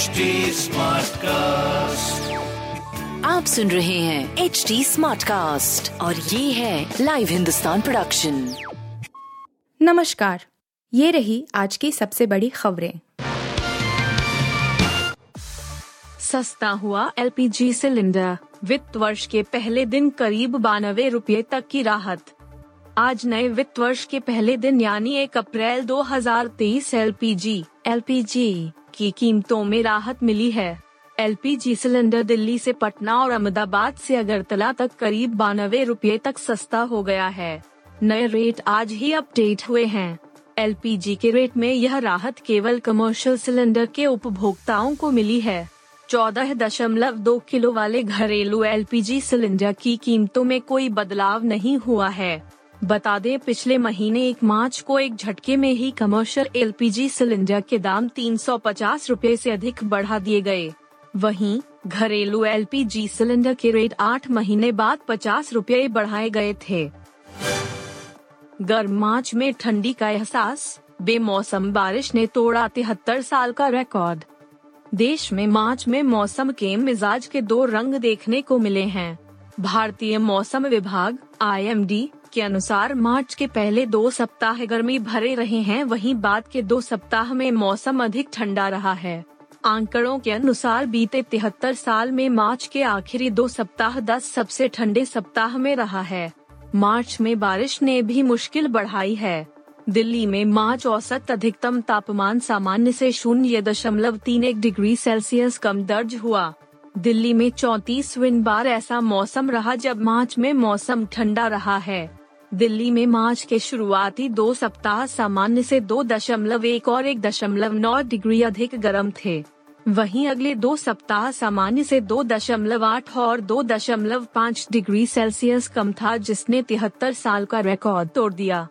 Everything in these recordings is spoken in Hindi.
HD Smartcast। आप सुन रहे हैं HD Smartcast और ये है लाइव हिंदुस्तान प्रोडक्शन। नमस्कार, ये रही आज की सबसे बड़ी खबरें। सस्ता हुआ LPG सिलेंडर, वित्त वर्ष के पहले दिन करीब 92 रुपये तक की राहत। आज नए वित्त वर्ष के पहले दिन यानी 1 अप्रैल 2023 LPG की कीमतों में राहत मिली है। LPG सिलेंडर दिल्ली से पटना और अहमदाबाद से अगरतला तक करीब 92 रुपये तक सस्ता हो गया है। नए रेट आज ही अपडेट हुए हैं। LPG के रेट में यह राहत केवल कमर्शियल सिलेंडर के उपभोक्ताओं को मिली है। 14.2 किलो वाले घरेलू LPG सिलेंडर की कीमतों में कोई बदलाव नहीं हुआ है। बता दें, पिछले महीने 1 मार्च को एक झटके में ही कमर्शियल LPG सिलेंडर के दाम 350 रुपये से अधिक बढ़ा दिए गए। वहीं घरेलू LPG सिलेंडर के रेट 8 महीने बाद 50 रुपये बढ़ाए गए थे। गर्म मार्च में ठंडी का एहसास, बेमौसम बारिश ने तोड़ा 73 साल का रिकॉर्ड। देश में मार्च में मौसम के मिजाज के 2 रंग देखने को मिले हैं। भारतीय मौसम विभाग (IMD) के अनुसार मार्च के पहले 2 सप्ताह गर्मी भरे रहे हैं, वहीं बाद के 2 सप्ताह में मौसम अधिक ठंडा रहा है। आंकड़ों के अनुसार बीते 73 साल में मार्च के आखिरी 2 सप्ताह 10 सबसे ठंडे सप्ताह में रहा है। मार्च में बारिश ने भी मुश्किल बढ़ाई है। दिल्ली में मार्च औसत अधिकतम तापमान सामान्य से 0.31 डिग्री सेल्सियस कम दर्ज हुआ। दिल्ली में 34वीं बार ऐसा मौसम रहा जब मार्च में मौसम ठंडा रहा है। दिल्ली में मार्च के शुरुआती 2 सप्ताह सामान्य से 2.1 और 1.9 डिग्री अधिक गर्म थे। वहीं अगले 2 सप्ताह सामान्य से 2.8 और 2.5 डिग्री सेल्सियस कम था, जिसने 73 साल का रिकॉर्ड तोड़ दिया।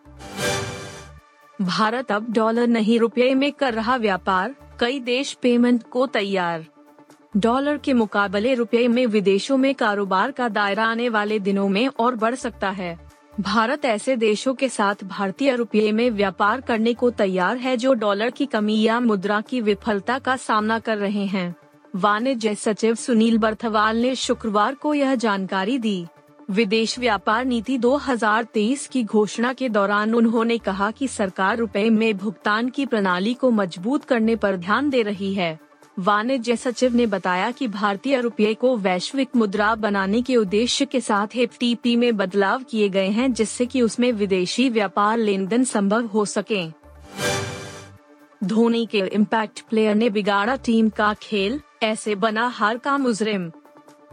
भारत अब डॉलर नहीं रुपये में कर रहा व्यापार, कई देश पेमेंट को तैयार। डॉलर के मुकाबले रुपये में विदेशों में कारोबार का दायरा आने वाले दिनों में और बढ़ सकता है। भारत ऐसे देशों के साथ भारतीय रुपये में व्यापार करने को तैयार है जो डॉलर की कमी या मुद्रा की विफलता का सामना कर रहे हैं। वाणिज्य सचिव सुनील बर्थवाल ने शुक्रवार को यह जानकारी दी। विदेश व्यापार नीति 2023 की घोषणा के दौरान उन्होंने कहा कि सरकार रुपये में भुगतान की प्रणाली को मजबूत करने पर ध्यान दे रही है। वाणिज्य सचिव ने बताया कि भारतीय रुपये को वैश्विक मुद्रा बनाने के उद्देश्य के साथ HAFT TP में बदलाव किए गए हैं, जिससे कि उसमें विदेशी व्यापार लेन देन संभव हो सके। धोनी के इम्पैक्ट प्लेयर ने बिगाड़ा टीम का खेल, ऐसे बना हार का मुजरिम।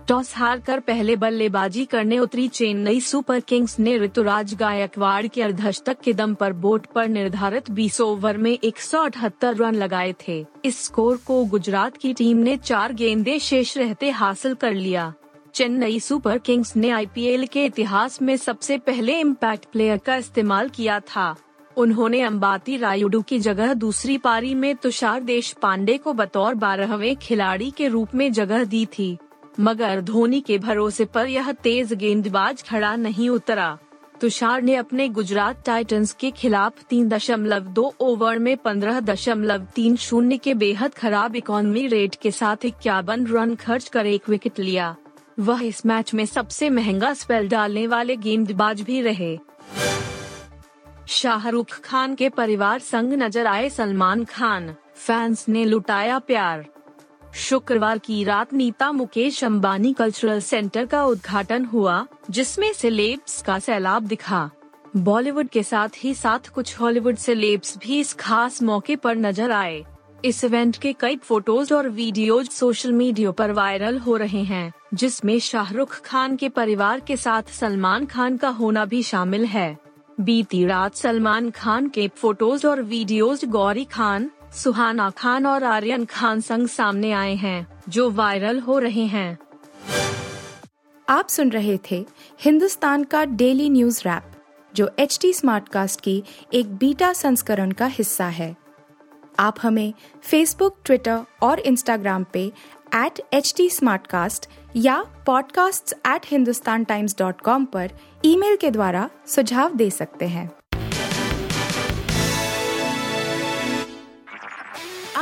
टॉस हार कर पहले बल्लेबाजी करने उतरी चेन्नई सुपर किंग्स ने ऋतुराज गायकवाड़ के अर्धशतक के दम पर बोर्ड पर निर्धारित 20 ओवर में 178 रन लगाए थे। इस स्कोर को गुजरात की टीम ने 4 गेंदें शेष रहते हासिल कर लिया। चेन्नई सुपर किंग्स ने IPL के इतिहास में सबसे पहले इम्पैक्ट प्लेयर का इस्तेमाल किया था। उन्होंने अंबाती रायुडू की जगह दूसरी पारी में तुषार देश पांडे को बतौर 12वें खिलाड़ी के रूप में जगह दी थी, मगर धोनी के भरोसे पर यह तेज गेंदबाज खड़ा नहीं उतरा। तुषार ने अपने गुजरात टाइटंस के खिलाफ 3.2 ओवर में 15.30 के बेहद खराब इकोनॉमी रेट के साथ 51 रन खर्च कर 1 विकेट लिया। वह इस मैच में सबसे महंगा स्पेल डालने वाले गेंदबाज भी रहे। शाहरुख खान के परिवार संग नजर आए सलमान खान, फैंस ने लुटाया प्यार। शुक्रवार की रात नीता मुकेश अंबानी कल्चरल सेंटर का उद्घाटन हुआ, जिसमें सेलेब्स का सैलाब दिखा। बॉलीवुड के साथ ही साथ कुछ हॉलीवुड सेलेब्स भी इस खास मौके पर नजर आए। इस इवेंट के कई फोटोज और वीडियोज सोशल मीडिया पर वायरल हो रहे हैं, जिसमें शाहरुख खान के परिवार के साथ सलमान खान का होना भी शामिल है। बीती रात सलमान खान के फोटोज और वीडियोज गौरी खान, सुहाना खान और आर्यन खान संग सामने आए हैं, जो वायरल हो रहे हैं। आप सुन रहे थे हिंदुस्तान का डेली न्यूज रैप, जो HD स्मार्टकास्ट की एक बीटा संस्करण का हिस्सा है। आप हमें फेसबुक, ट्विटर और इंस्टाग्राम पे @HT Smartcast या podcasts@hindustantimes.com पर ईमेल के द्वारा सुझाव दे सकते हैं।